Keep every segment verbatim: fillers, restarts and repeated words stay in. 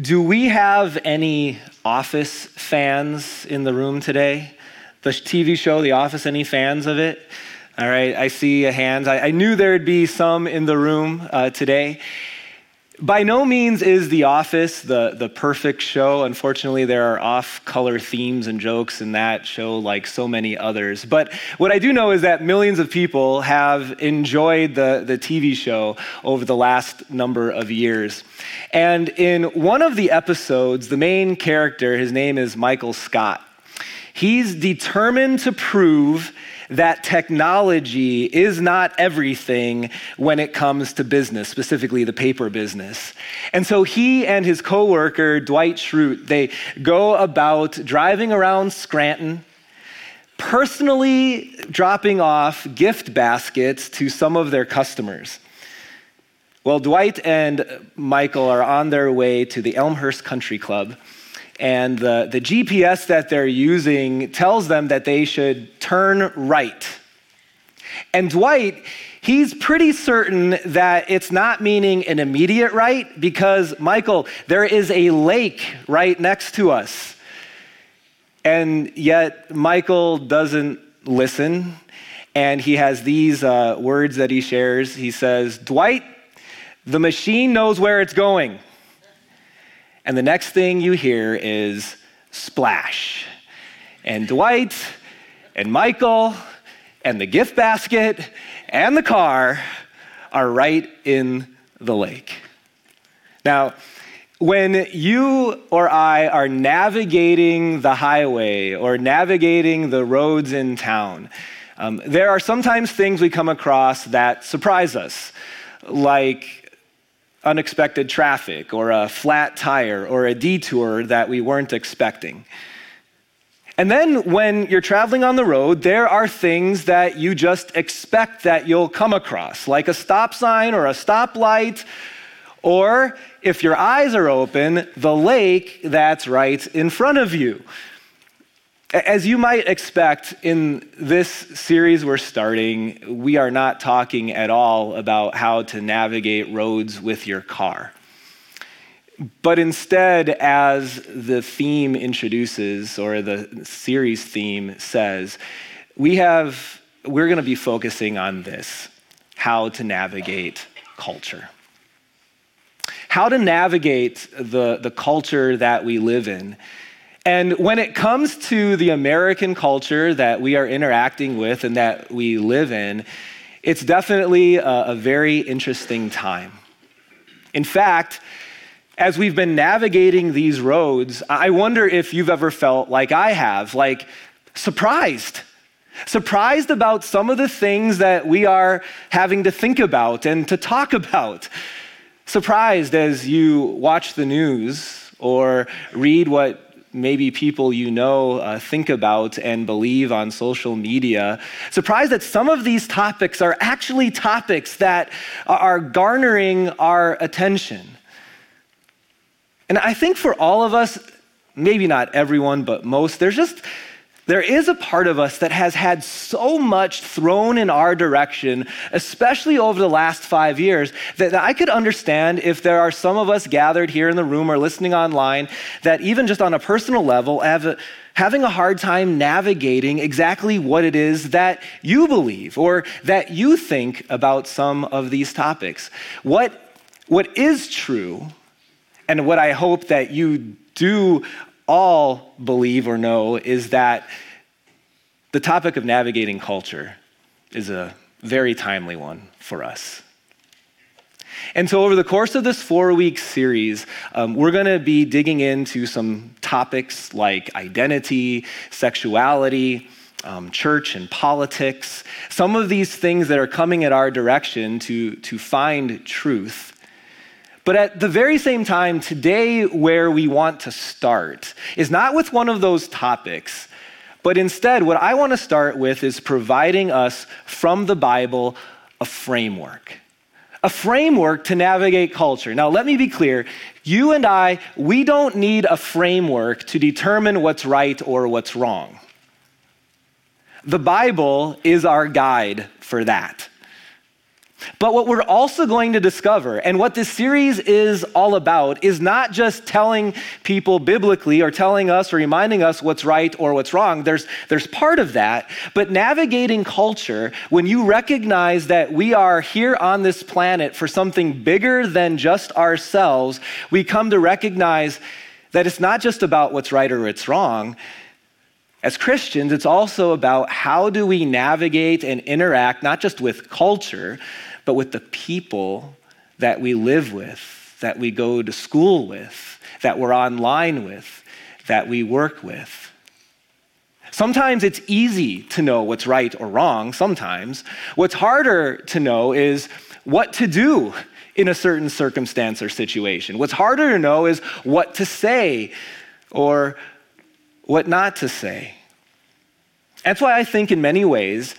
Do we have any Office fans in the room today? The T V show, The Office, any fans of it? All right, I see a hand. I, I knew there'd be some in the room uh, today. By no means is The Office the, the perfect show. Unfortunately, there are off-color themes and jokes in that show like so many others. But what I do know is that millions of people have enjoyed the, the T V show over the last number of years. And in one of the episodes, the main character, his name is Michael Scott. He's determined to prove that technology is not everything when it comes to business, specifically the paper business. And so he and his coworker, Dwight Schrute, they go about driving around Scranton, personally dropping off gift baskets to some of their customers. Well, Dwight and Michael are on their way to the Elmhurst Country Club, and the, the G P S that they're using tells them that they should turn right. And Dwight, he's pretty certain that it's not meaning an immediate right because, Michael, there is a lake right next to us. And yet Michael doesn't listen, and he has these uh, words that he shares. He says, "Dwight, the machine knows where it's going." And the next thing you hear is splash. And Dwight and Michael and the gift basket and the car are right in the lake. Now, when you or I are navigating the highway or navigating the roads in town, um, there are sometimes things we come across that surprise us, like unexpected traffic or a flat tire or a detour that we weren't expecting. And then when you're traveling on the road, there are things that you just expect that you'll come across, like a stop sign or a stoplight, or if your eyes are open, the lake that's right in front of you. As you might expect, in this series we're starting, we are not talking at all about how to navigate roads with your car. But instead, as the theme introduces, or the series theme says, we have, we're going to be focusing on this, how to navigate culture. How to navigate the, the culture that we live in. And when it comes to the American culture that we are interacting with and that we live in, it's definitely a, a very interesting time. In fact, as we've been navigating these roads, I wonder if you've ever felt like I have, like surprised. Surprised about some of the things that we are having to think about and to talk about. Surprised as you watch the news or read what maybe people you know uh, think about and believe on social media. Surprised that some of these topics are actually topics that are garnering our attention. And I think for all of us, maybe not everyone, but most, there's just, there is a part of us that has had so much thrown in our direction, especially over the last five years, that I could understand if there are some of us gathered here in the room or listening online that even just on a personal level, have a, having a hard time navigating exactly what it is that you believe or that you think about some of these topics. What what is true, and what I hope that you do all believe or know, is that the topic of navigating culture is a very timely one for us. And so over the course of this four-week series, um, we're going to be digging into some topics like identity, sexuality, um, church and politics, some of these things that are coming at our direction to, to find truth. But at the very same time, today where we want to start is not with one of those topics, but instead what I want to start with is providing us from the Bible a framework. A framework to navigate culture. Now, let me be clear. You and I, we don't need a framework to determine what's right or what's wrong. The Bible is our guide for that. But what we're also going to discover, and what this series is all about, is not just telling people biblically or telling us or reminding us what's right or what's wrong. There's, there's part of that, but navigating culture, when you recognize that we are here on this planet for something bigger than just ourselves, we come to recognize that it's not just about what's right or what's wrong. As Christians, it's also about how do we navigate and interact, not just with culture, but with the people that we live with, that we go to school with, that we're online with, that we work with. Sometimes it's easy to know what's right or wrong, sometimes. What's harder to know is what to do in a certain circumstance or situation. What's harder to know is what to say or what not to say. That's why I think in many ways,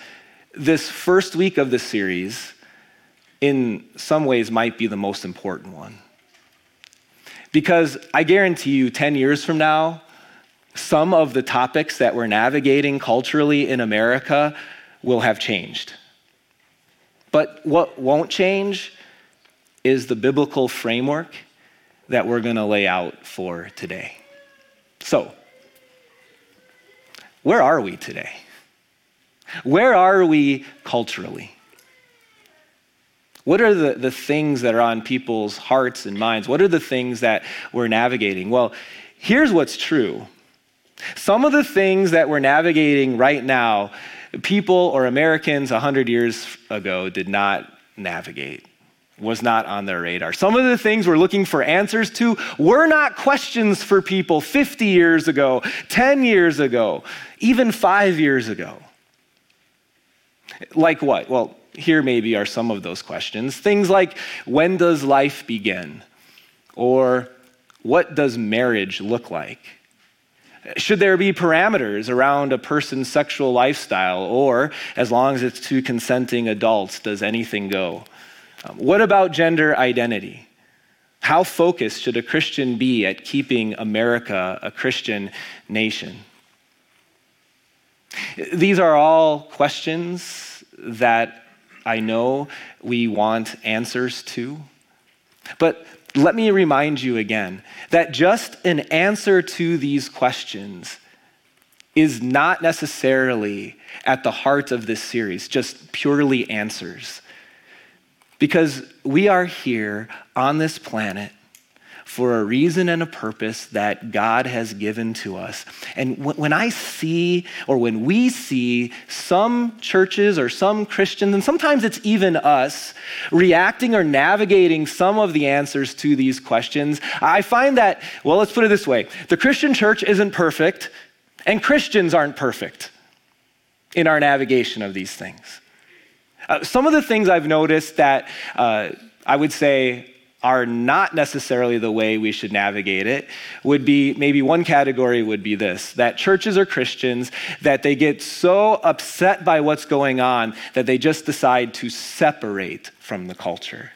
this first week of the series in some ways might be the most important one. Because I guarantee you ten years from now, some of the topics that we're navigating culturally in America will have changed. But what won't change is the biblical framework that we're going to lay out for today. So, where are we today? Where are we culturally? What are the, the things that are on people's hearts and minds? What are the things that we're navigating? Well, here's what's true. Some of the things that we're navigating right now, people or Americans one hundred years ago did not navigate, was not on their radar. Some of the things we're looking for answers to were not questions for people fifty years ago, ten years ago, even five years ago. Like what? Well, here maybe are some of those questions. Things like, when does life begin? Or what does marriage look like? Should there be parameters around a person's sexual lifestyle? Or as long as it's two consenting adults, does anything go? Um, what about gender identity? How focused should a Christian be at keeping America a Christian nation? These are all questions that I know we want answers to, but let me remind you again that just an answer to these questions is not necessarily at the heart of this series, just purely answers. Because we are here on this planet for a reason and a purpose that God has given to us. And when I see, or when we see some churches or some Christians, and sometimes it's even us, reacting or navigating some of the answers to these questions, I find that, well, let's put it this way. The Christian church isn't perfect, and Christians aren't perfect in our navigation of these things. Uh, some of the things I've noticed that uh, I would say are not necessarily the way we should navigate it would be, maybe one category would be this, that churches or Christians, that they get so upset by what's going on that they just decide to separate from the culture.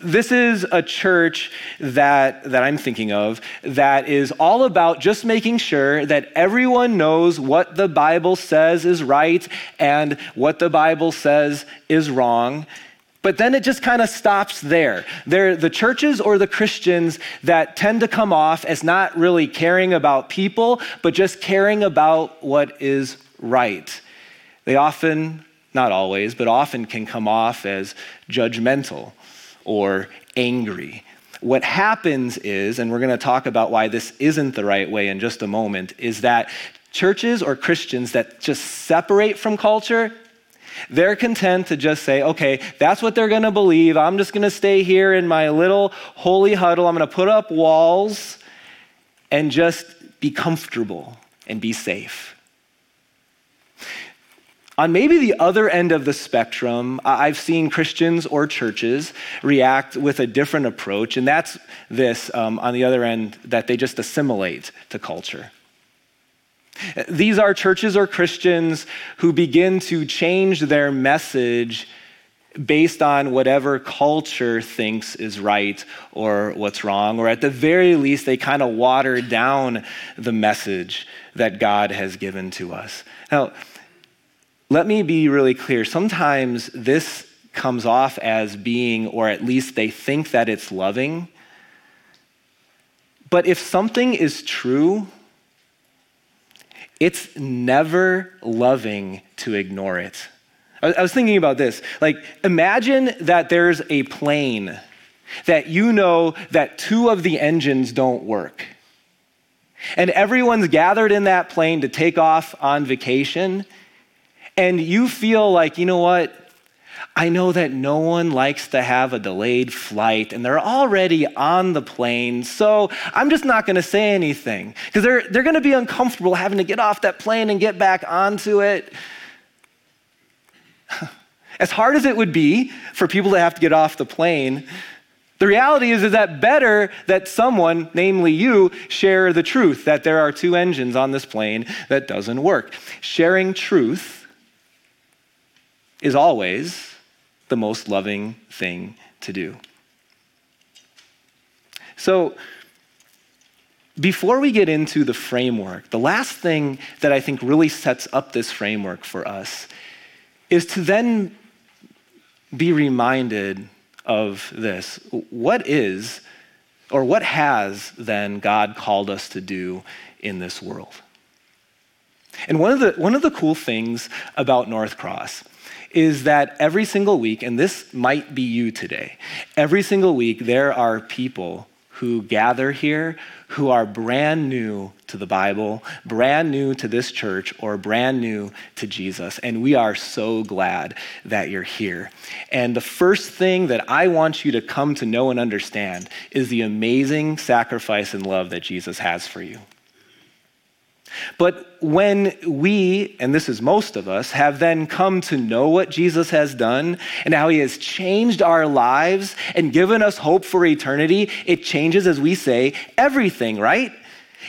This is a church that, that I'm thinking of that is all about just making sure that everyone knows what the Bible says is right and what the Bible says is wrong. But then it just kind of stops there. They're the churches or the Christians that tend to come off as not really caring about people, but just caring about what is right. They often, not always, but often can come off as judgmental or angry. What happens is, and we're going to talk about why this isn't the right way in just a moment, is that churches or Christians that just separate from culture, they're content to just say, okay, that's what they're going to believe. I'm just going to stay here in my little holy huddle. I'm going to put up walls and just be comfortable and be safe. On maybe the other end of the spectrum, I've seen Christians or churches react with a different approach, and that's this, um, on the other end, that they just assimilate to culture. These are churches or Christians who begin to change their message based on whatever culture thinks is right or what's wrong, or at the very least, they kind of water down the message that God has given to us. Now, let me be really clear. Sometimes this comes off as being, or at least they think that it's loving. But if something is true, it's never loving to ignore it. I was thinking about this. Like, imagine that there's a plane that you know that two of the engines don't work. And everyone's gathered in that plane to take off on vacation. And you feel like, you know what? I know that no one likes to have a delayed flight, and they're already on the plane, so I'm just not going to say anything, because they're, they're going to be uncomfortable having to get off that plane and get back onto it. As hard as it would be for people to have to get off the plane, the reality is, is that better that someone, namely you, share the truth that there are two engines on this plane that doesn't work. Sharing truth is always the most loving thing to do. So before we get into the framework, the last thing that I think really sets up this framework for us is to then be reminded of this. What is, or what has then God called us to do in this world? And one of the one of the cool things about North Cross is that every single week, and this might be you today, every single week there are people who gather here who are brand new to the Bible, brand new to this church, or brand new to Jesus. And we are so glad that you're here. And the first thing that I want you to come to know and understand is the amazing sacrifice and love that Jesus has for you. But when we, and this is most of us, have then come to know what Jesus has done and how he has changed our lives and given us hope for eternity, it changes, as we say, everything, right?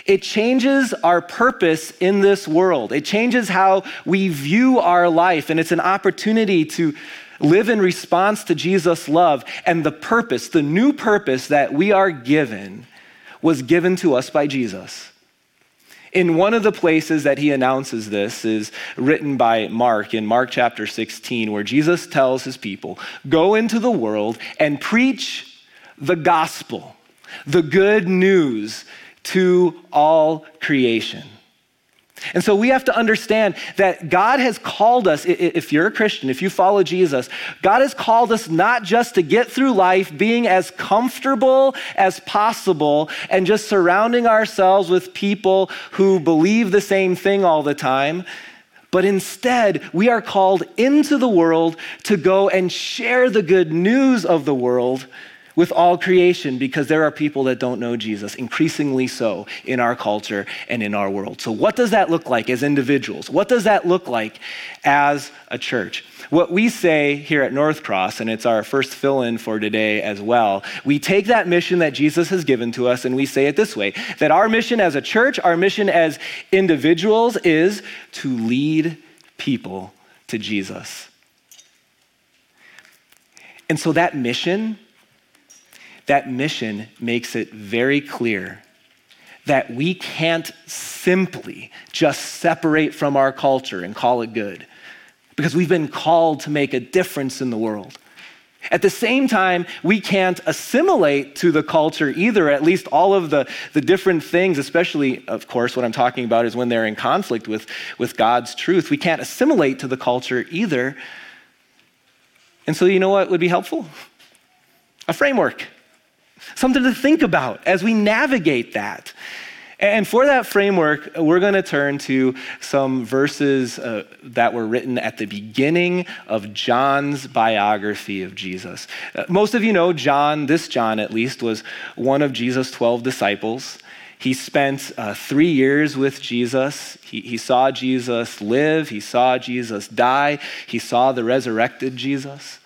It changes our purpose in this world. It changes how we view our life, and it's an opportunity to live in response to Jesus' love. And the purpose, the new purpose that we are given, was given to us by Jesus. In one of the places that he announces this is written by Mark in Mark chapter sixteen, where Jesus tells his people, go into the world and preach the gospel, the good news to all creation. And so we have to understand that God has called us, if you're a Christian, if you follow Jesus, God has called us not just to get through life being as comfortable as possible and just surrounding ourselves with people who believe the same thing all the time, but instead we are called into the world to go and share the good news of the world with all creation, because there are people that don't know Jesus, increasingly so in our culture and in our world. So what does that look like as individuals? What does that look like as a church? What we say here at North Cross, and it's our first fill-in for today as well, we take that mission that Jesus has given to us and we say it this way, that our mission as a church, our mission as individuals is to lead people to Jesus. And so that mission, that mission makes it very clear that we can't simply just separate from our culture and call it good, because we've been called to make a difference in the world. At the same time, we can't assimilate to the culture either, at least all of the, the different things, especially, of course, what I'm talking about is when they're in conflict with, with God's truth. We can't assimilate to the culture either. And so you know what would be helpful? A framework. Something to think about as we navigate that. And for that framework, we're going to turn to some verses uh, that were written at the beginning of John's biography of Jesus. Uh, most of you know John, this John at least, was one of Jesus' twelve disciples. He spent uh, three years with Jesus. He, he saw Jesus live. He saw Jesus die. He saw the resurrected Jesus.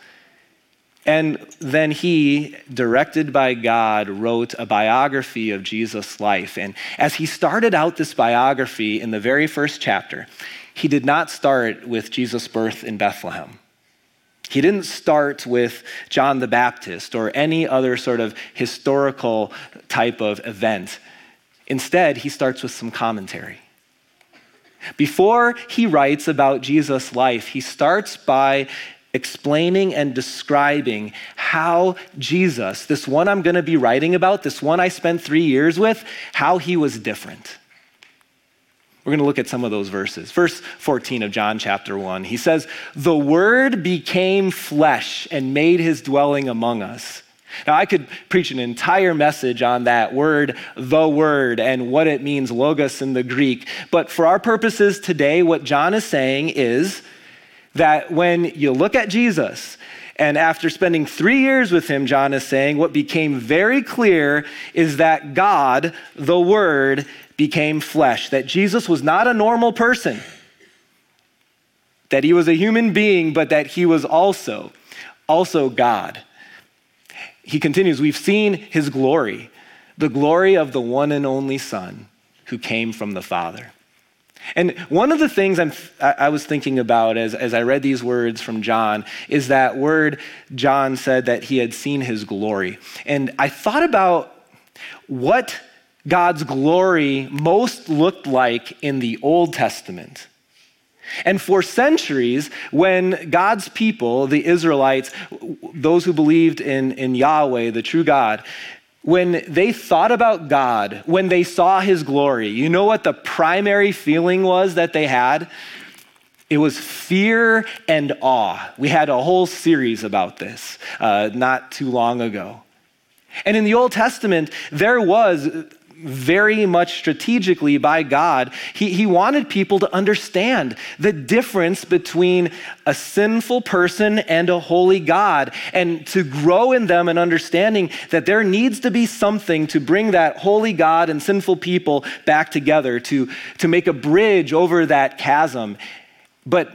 And then he, directed by God, wrote a biography of Jesus' life. And as he started out this biography in the very first chapter, he did not start with Jesus' birth in Bethlehem. He didn't start with John the Baptist or any other sort of historical type of event. Instead, he starts with some commentary. Before he writes about Jesus' life, he starts by explaining and describing how Jesus, this one I'm going to be writing about, this one I spent three years with, how he was different. We're going to look at some of those verses. Verse fourteen of John chapter one, he says, "The Word became flesh and made his dwelling among us." Now, I could preach an entire message on that word, the word, and what it means, logos in the Greek. But for our purposes today, what John is saying is that when you look at Jesus, and after spending three years with him, John is saying what became very clear is that God, the Word, became flesh, that Jesus was not a normal person, that he was a human being, but that he was also, also God. He continues, we've seen his glory, the glory of the one and only Son who came from the Father. And one of the things I'm, I was thinking about as, as I read these words from John is that word John said that he had seen his glory. And I thought about what God's glory most looked like in the Old Testament. And for centuries, when God's people, the Israelites, those who believed in, in Yahweh, the true God, when they thought about God, when they saw his glory, you know what the primary feeling was that they had? It was fear and awe. We had a whole series about this uh, not too long ago. And in the Old Testament, there was very much strategically by God, he, he wanted people to understand the difference between a sinful person and a holy God, and to grow in them an understanding that there needs to be something to bring that holy God and sinful people back together, to, to make a bridge over that chasm. But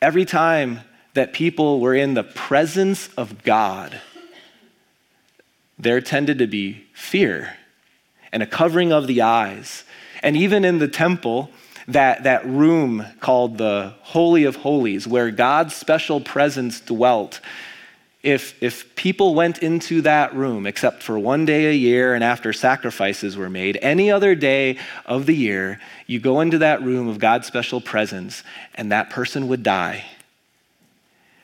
every time that people were in the presence of God, there tended to be fear and a covering of the eyes. And even in the temple, that, that room called the Holy of Holies, where God's special presence dwelt, if, if people went into that room, except for one day a year and after sacrifices were made, any other day of the year, you go into that room of God's special presence and that person would die.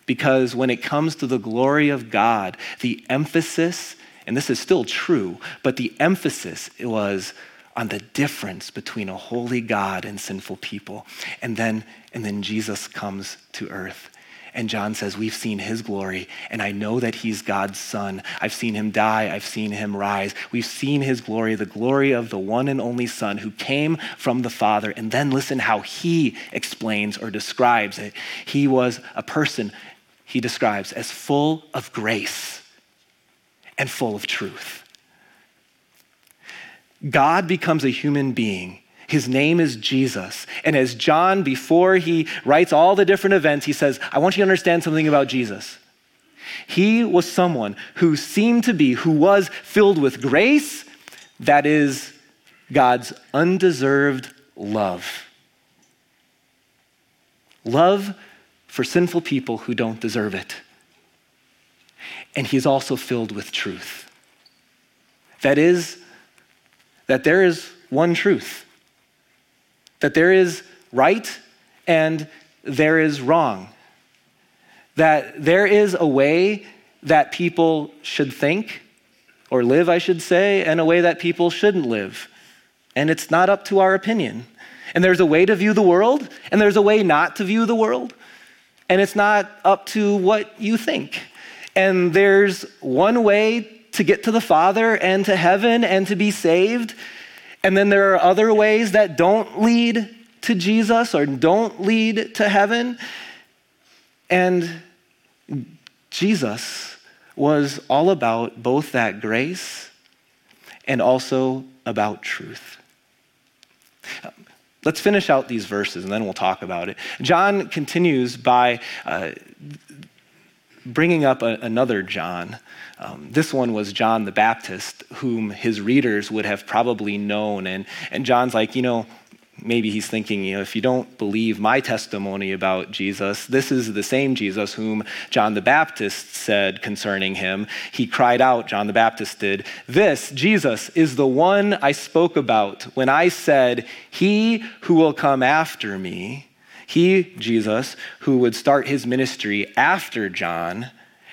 Because when it comes to the glory of God, the emphasis, and this is still true, but the emphasis was on the difference between a holy God and sinful people. And then, and then Jesus comes to earth. And John says, we've seen his glory, and I know that he's God's Son. I've seen him die, I've seen him rise. We've seen his glory, the glory of the one and only Son who came from the Father. And then listen how he explains or describes it. He was a person, he describes, as full of grace and full of truth. God becomes a human being. His name is Jesus. And as John, before he writes all the different events, he says, I want you to understand something about Jesus. He was someone who seemed to be, who was filled with grace, that is God's undeserved love. Love for sinful people who don't deserve it. And he's also filled with truth. That is, that there is one truth. That there is right and there is wrong. That there is a way that people should think or live, I should say, and a way that people shouldn't live. And it's not up to our opinion. And there's a way to view the world, and there's a way not to view the world. And it's not up to what you think. And there's one way to get to the Father and to heaven and to be saved. And then there are other ways that don't lead to Jesus or don't lead to heaven. And Jesus was all about both that grace and also about truth. Let's finish out these verses and then we'll talk about it. John continues by Uh, bringing up a, another John. Um, this one was John the Baptist, whom his readers would have probably known. And, and John's like, you know, maybe he's thinking, you know, if you don't believe my testimony about Jesus, this is the same Jesus whom John the Baptist said concerning him. He cried out, John the Baptist did, "This, Jesus, is the one I spoke about when I said, he who will come after me He, Jesus, who would start his ministry after John,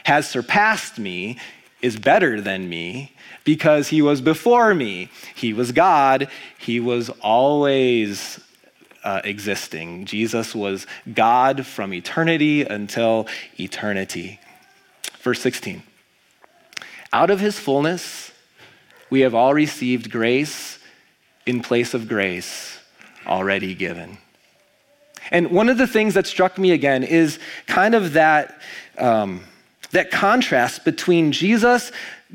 has surpassed me, is better than me, because he was before me. He was God. He was always uh, existing. Jesus was God from eternity until eternity. Verse sixteen, out of his fullness, we have all received grace in place of grace already given. And one of the things that struck me again is kind of that um, that contrast between Jesus,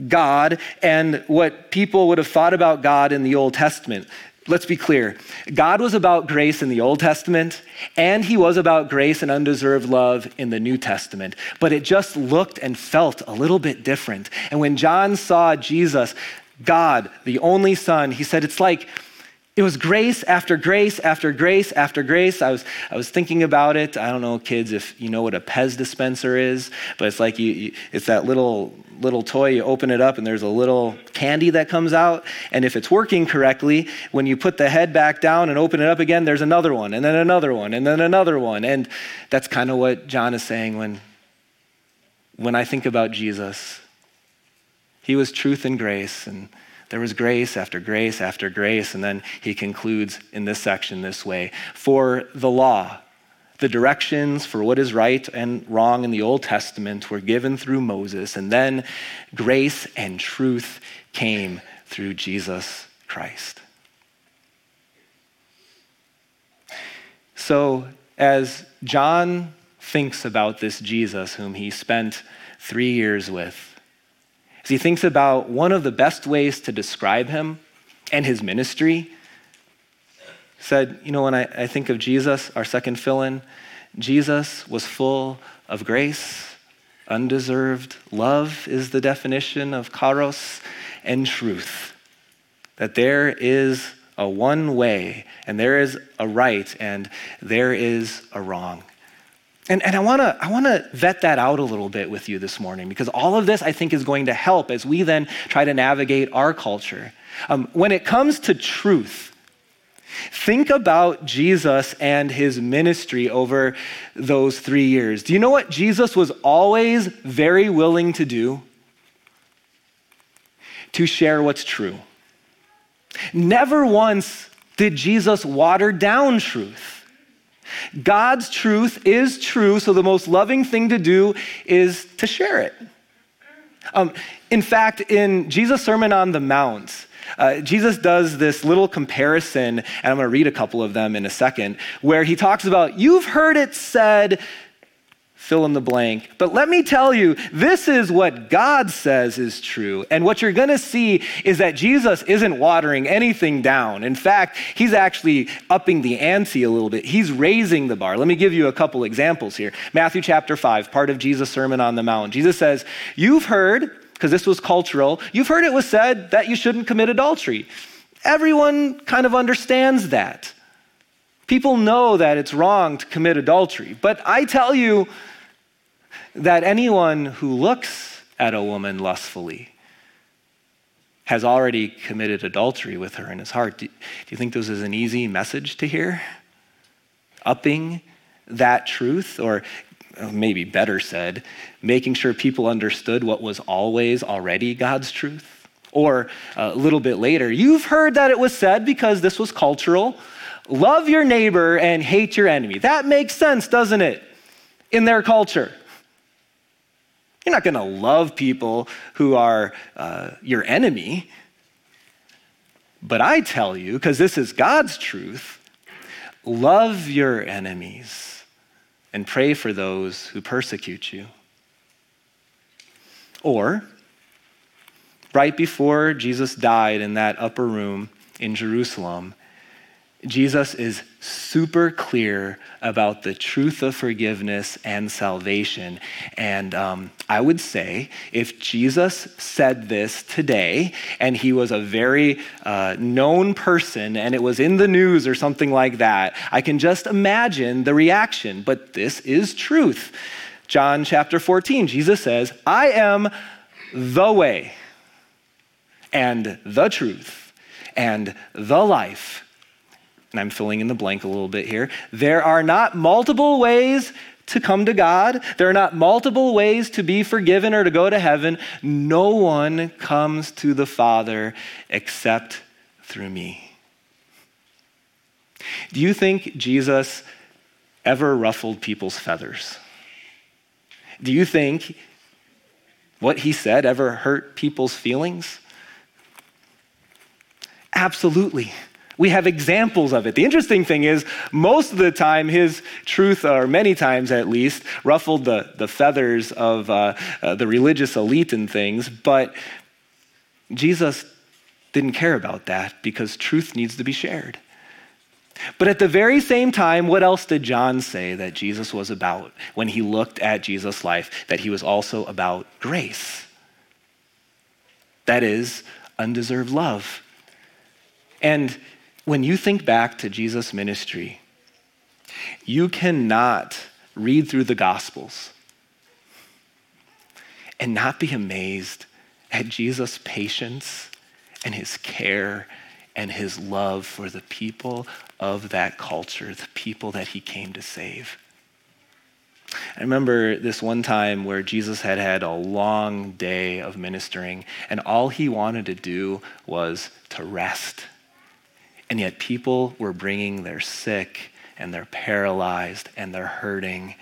God, and what people would have thought about God in the Old Testament. Let's be clear. God was about grace in the Old Testament, and he was about grace and undeserved love in the New Testament, but it just looked and felt a little bit different. And when John saw Jesus, God, the only Son, he said, it's like, it was grace after grace after grace after grace. I was I was thinking about it. I don't know, kids, if you know what a Pez dispenser is, but it's like you, you it's that little little toy. You open it up and there's a little candy that comes out. And if it's working correctly, when you put the head back down and open it up again, there's another one, and then another one, and then another one. And that's kind of what John is saying when when I think about Jesus. He was truth and grace, and there was grace after grace after grace, and then he concludes in this section this way. For the law, the directions for what is right and wrong in the Old Testament were given through Moses, and then grace and truth came through Jesus Christ. So as John thinks about this Jesus whom he spent three years with, as he thinks about one of the best ways to describe him and his ministry, said, you know, when I, I think of Jesus, our second fill-in, Jesus was full of grace, undeserved love is the definition of kairos, and truth. That there is a one way, and there is a right, and there is a wrong. And, and I wanna I wanna vet that out a little bit with you this morning, because all of this I think is going to help as we then try to navigate our culture. Um, when it comes to truth, think about Jesus and his ministry over those three years. Do you know what Jesus was always very willing to do? To share what's true. Never once did Jesus water down truth. God's truth is true, so the most loving thing to do is to share it. Um, in fact, in Jesus' Sermon on the Mount, uh, Jesus does this little comparison, and I'm going to read a couple of them in a second, where he talks about, you've heard it said, fill in the blank, but let me tell you, this is what God says is true. And what you're going to see is that Jesus isn't watering anything down. In fact, he's actually upping the ante a little bit. He's raising the bar. Let me give you a couple examples here. Matthew chapter five, part of Jesus' Sermon on the Mount. Jesus says, you've heard, because this was cultural, you've heard it was said that you shouldn't commit adultery. Everyone kind of understands that. People know that it's wrong to commit adultery, but I tell you that anyone who looks at a woman lustfully has already committed adultery with her in his heart. Do you think this is an easy message to hear? Upping that truth, or maybe better said, making sure people understood what was always already God's truth? Or a little bit later, you've heard that it was said, because this was cultural, love your neighbor and hate your enemy. That makes sense, doesn't it? In their culture. You're not going to love people who are uh, your enemy. But I tell you, because this is God's truth, love your enemies and pray for those who persecute you. Or, right before Jesus died in that upper room in Jerusalem, Jesus is super clear about the truth of forgiveness and salvation. And um, I would say if Jesus said this today, and he was a very uh, known person and it was in the news or something like that, I can just imagine the reaction. But this is truth. John chapter fourteen, Jesus says, I am the way and the truth and the life. and I'm filling in the blank a little bit here, there are not multiple ways to come to God. There are not multiple ways to be forgiven or to go to heaven. No one comes to the Father except through me. Do you think Jesus ever ruffled people's feathers? Do you think what he said ever hurt people's feelings? Absolutely. We have examples of it. The interesting thing is, most of the time, his truth, or many times at least, ruffled the, the feathers of uh, uh, the religious elite and things, but Jesus didn't care about that because truth needs to be shared. But at the very same time, what else did John say that Jesus was about when he looked at Jesus' life? That he was also about grace. That is, undeserved love. And when you think back to Jesus' ministry, you cannot read through the Gospels and not be amazed at Jesus' patience and his care and his love for the people of that culture, the people that he came to save. I remember this one time where Jesus had had a long day of ministering, and all he wanted to do was to rest. And yet people were bringing their sick and their paralyzed and their hurting.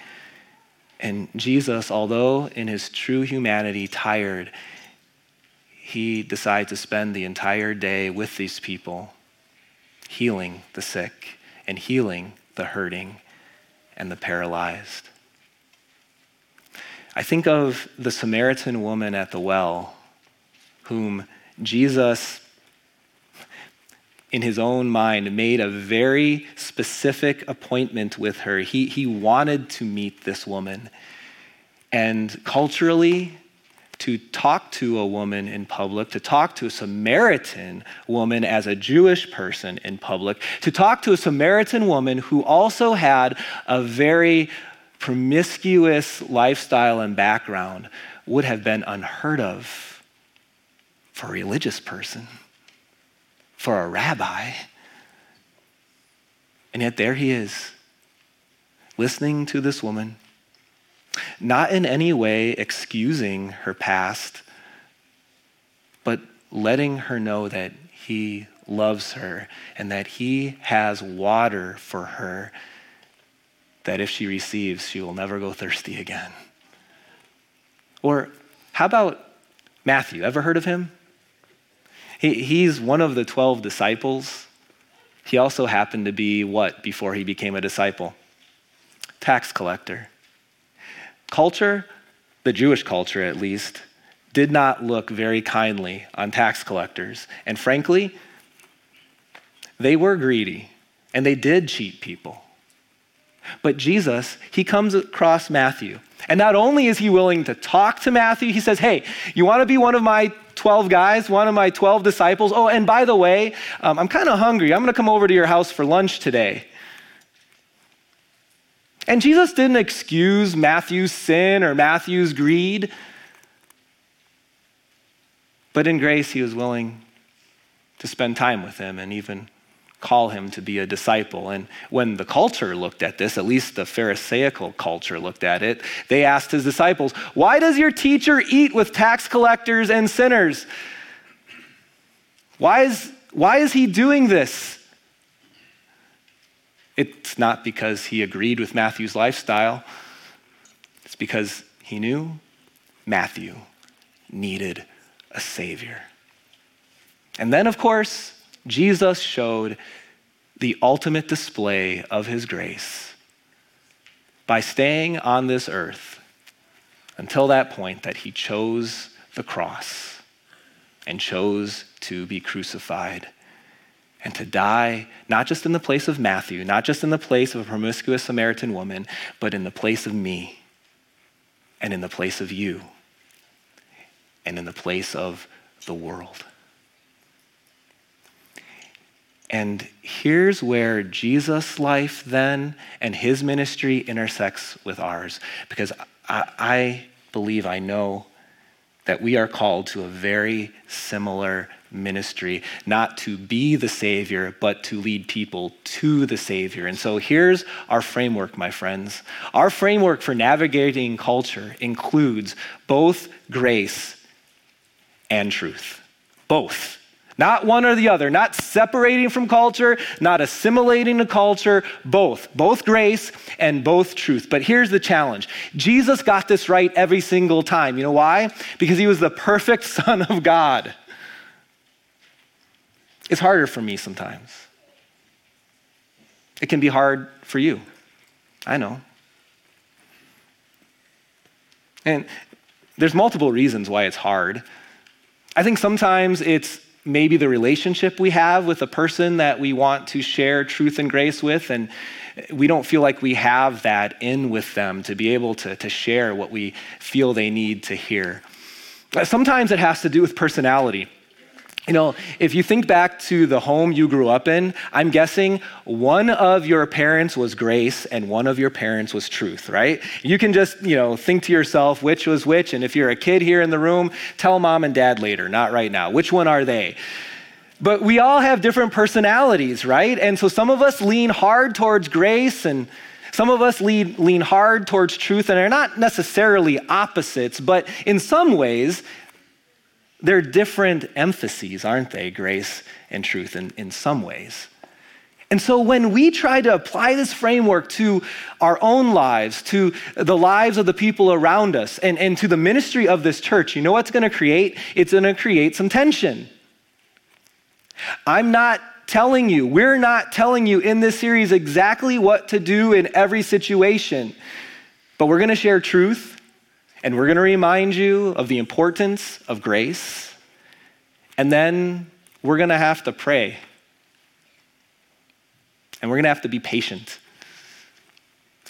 And Jesus, although in his true humanity tired, he decided to spend the entire day with these people, healing the sick and healing the hurting and the paralyzed. I think of the Samaritan woman at the well, whom Jesus, in his own mind, made a very specific appointment with her. He, he wanted to meet this woman. And culturally, to talk to a woman in public, to talk to a Samaritan woman as a Jewish person in public, to talk to a Samaritan woman who also had a very promiscuous lifestyle and background would have been unheard of for a religious person, for a rabbi. And yet there he is, listening to this woman, not in any way excusing her past, but letting her know that he loves her and that he has water for her that if she receives, she will never go thirsty again. Or how about Matthew? Ever heard of him? He, he's one of the twelve disciples. He also happened to be what before he became a disciple? Tax collector. Culture, the Jewish culture at least, did not look very kindly on tax collectors. And frankly, they were greedy and they did cheat people. But Jesus, he comes across Matthew. And not only is he willing to talk to Matthew, he says, hey, you want to be one of my twelve guys, one of my twelve disciples? Oh, and by the way, um, I'm kind of hungry. I'm going to come over to your house for lunch today. And Jesus didn't excuse Matthew's sin or Matthew's greed. But in grace, he was willing to spend time with him and even call him to be a disciple. And when the culture looked at this, at least the Pharisaical culture looked at it, they asked his disciples, why does your teacher eat with tax collectors and sinners? Why is, why is he doing this? It's not because he agreed with Matthew's lifestyle. It's because he knew Matthew needed a savior. And then, of course, Jesus showed the ultimate display of his grace by staying on this earth until that point that he chose the cross and chose to be crucified. And to die, not just in the place of Matthew, not just in the place of a promiscuous Samaritan woman, but in the place of me, and in the place of you, and in the place of the world. And here's where Jesus' life then and his ministry intersects with ours, because I, I believe I know that we are called to a very similar ministry, not to be the Savior, but to lead people to the Savior. And so here's our framework, my friends. Our framework for navigating culture includes both grace and truth. Both. Not one or the other, not separating from culture, not assimilating to culture, both, both grace and both truth. But here's the challenge. Jesus got this right every single time. You know why? Because he was the perfect Son of God. It's harder for me sometimes. It can be hard for you. I know. And there's multiple reasons why it's hard. I think sometimes it's maybe the relationship we have with a person that we want to share truth and grace with, and we don't feel like we have that in with them to be able to, to share what we feel they need to hear. Sometimes it has to do with personality. You know, if you think back to the home you grew up in, I'm guessing one of your parents was grace and one of your parents was truth, right? You can just, you know, think to yourself which was which. And if you're a kid here in the room, tell mom and dad later, not right now. Which one are they? But we all have different personalities, right? And so some of us lean hard towards grace and some of us lean, lean hard towards truth, and they're not necessarily opposites, but in some ways, they're different emphases, aren't they? Grace and truth in, in some ways. And so when we try to apply this framework to our own lives, to the lives of the people around us, and, and to the ministry of this church, you know what's gonna create? It's gonna create some tension. I'm not telling you, we're not telling you in this series exactly what to do in every situation, but we're gonna share truth. And we're going to remind you of the importance of grace. And then we're going to have to pray. And we're going to have to be patient.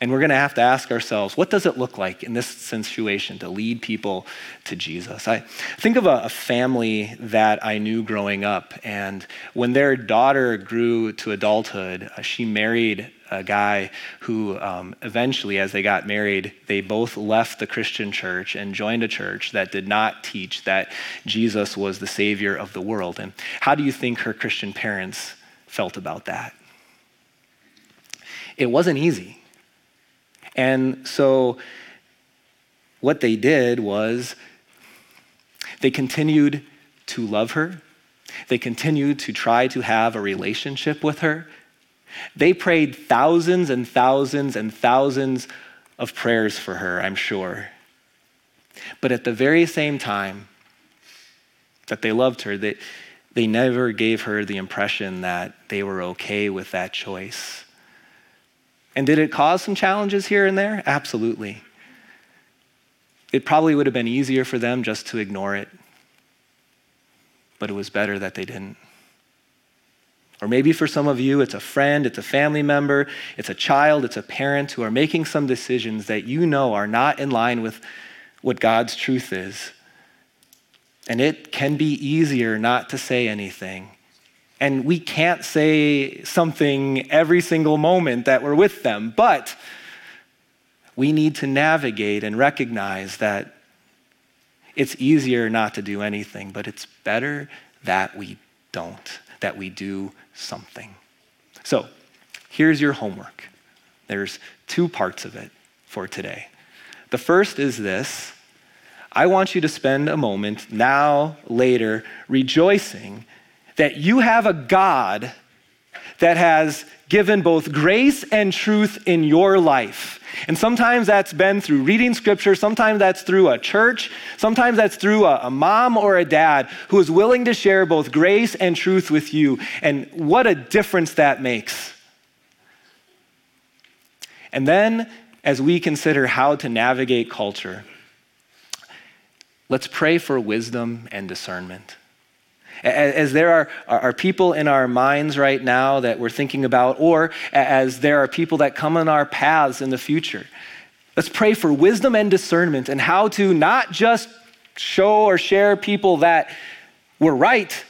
And we're going to have to ask ourselves, what does it look like in this situation to lead people to Jesus? I think of a, a family that I knew growing up. And when their daughter grew to adulthood, she married a guy who um, eventually, as they got married, they both left the Christian church and joined a church that did not teach that Jesus was the Savior of the world. And how do you think her Christian parents felt about that? It wasn't easy. And so what they did was they continued to love her. They continued to try to have a relationship with her. They prayed thousands and thousands and thousands of prayers for her, I'm sure. But at the very same time that they loved her, they, they never gave her the impression that they were okay with that choice. And did it cause some challenges here and there? Absolutely. It probably would have been easier for them just to ignore it, but it was better that they didn't. Or maybe for some of you, it's a friend, it's a family member, it's a child, it's a parent who are making some decisions that you know are not in line with what God's truth is. And it can be easier not to say anything. And we can't say something every single moment that we're with them, but we need to navigate and recognize that it's easier not to do anything, but it's better that we don't, that we do something. So here's your homework. There's two parts of it for today. The first is this. I want you to spend a moment now, later, rejoicing that you have a God that has given both grace and truth in your life. And sometimes that's been through reading scripture, sometimes that's through a church, sometimes that's through a, a mom or a dad who is willing to share both grace and truth with you. And what a difference that makes. And then as we consider how to navigate culture, let's pray for wisdom and discernment. As there are, are people in our minds right now that we're thinking about, or as there are people that come in our paths in the future, let's pray for wisdom and discernment and how to not just show or share people that we're right,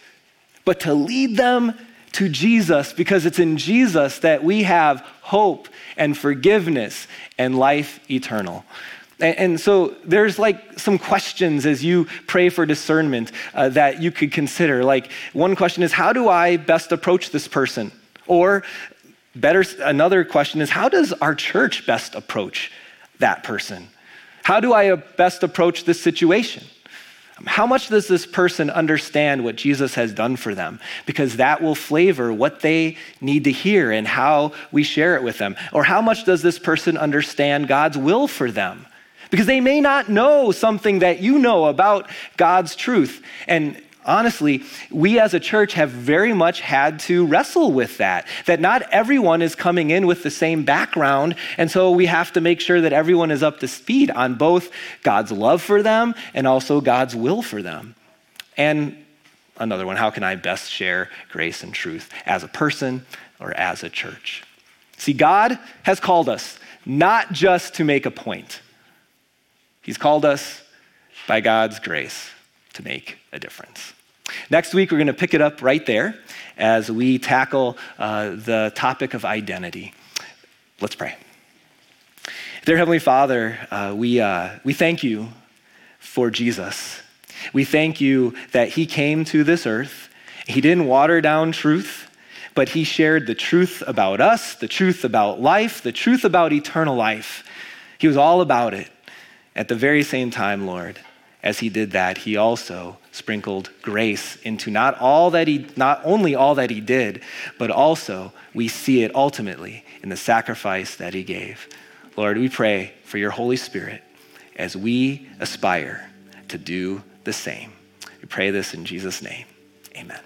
but to lead them to Jesus, because it's in Jesus that we have hope and forgiveness and life eternal. And, and so there's like some questions as you pray for discernment uh, that you could consider. Like one question is, how do I best approach this person? Or better, another question is, how does our church best approach that person? How do I best approach this situation? How much does this person understand what Jesus has done for them? Because that will flavor what they need to hear and how we share it with them. Or how much does this person understand God's will for them? Because they may not know something that you know about God's truth. And honestly, we as a church have very much had to wrestle with that, that not everyone is coming in with the same background. And so we have to make sure that everyone is up to speed on both God's love for them and also God's will for them. And another one, how can I best share grace and truth as a person or as a church? See, God has called us not just to make a point. He's called us by God's grace to make a difference. Next week, we're going to pick it up right there as we tackle uh, the topic of identity. Let's pray. Dear Heavenly Father, uh, we, uh, we thank you for Jesus. We thank you that he came to this earth. He didn't water down truth, but he shared the truth about us, the truth about life, the truth about eternal life. He was all about it at the very same time, Lord. As he did that, he also sprinkled grace into not all that he, not only all that he did, but also we see it ultimately in the sacrifice that he gave. Lord, we pray for your Holy Spirit as we aspire to do the same. We pray this in Jesus' name. Amen.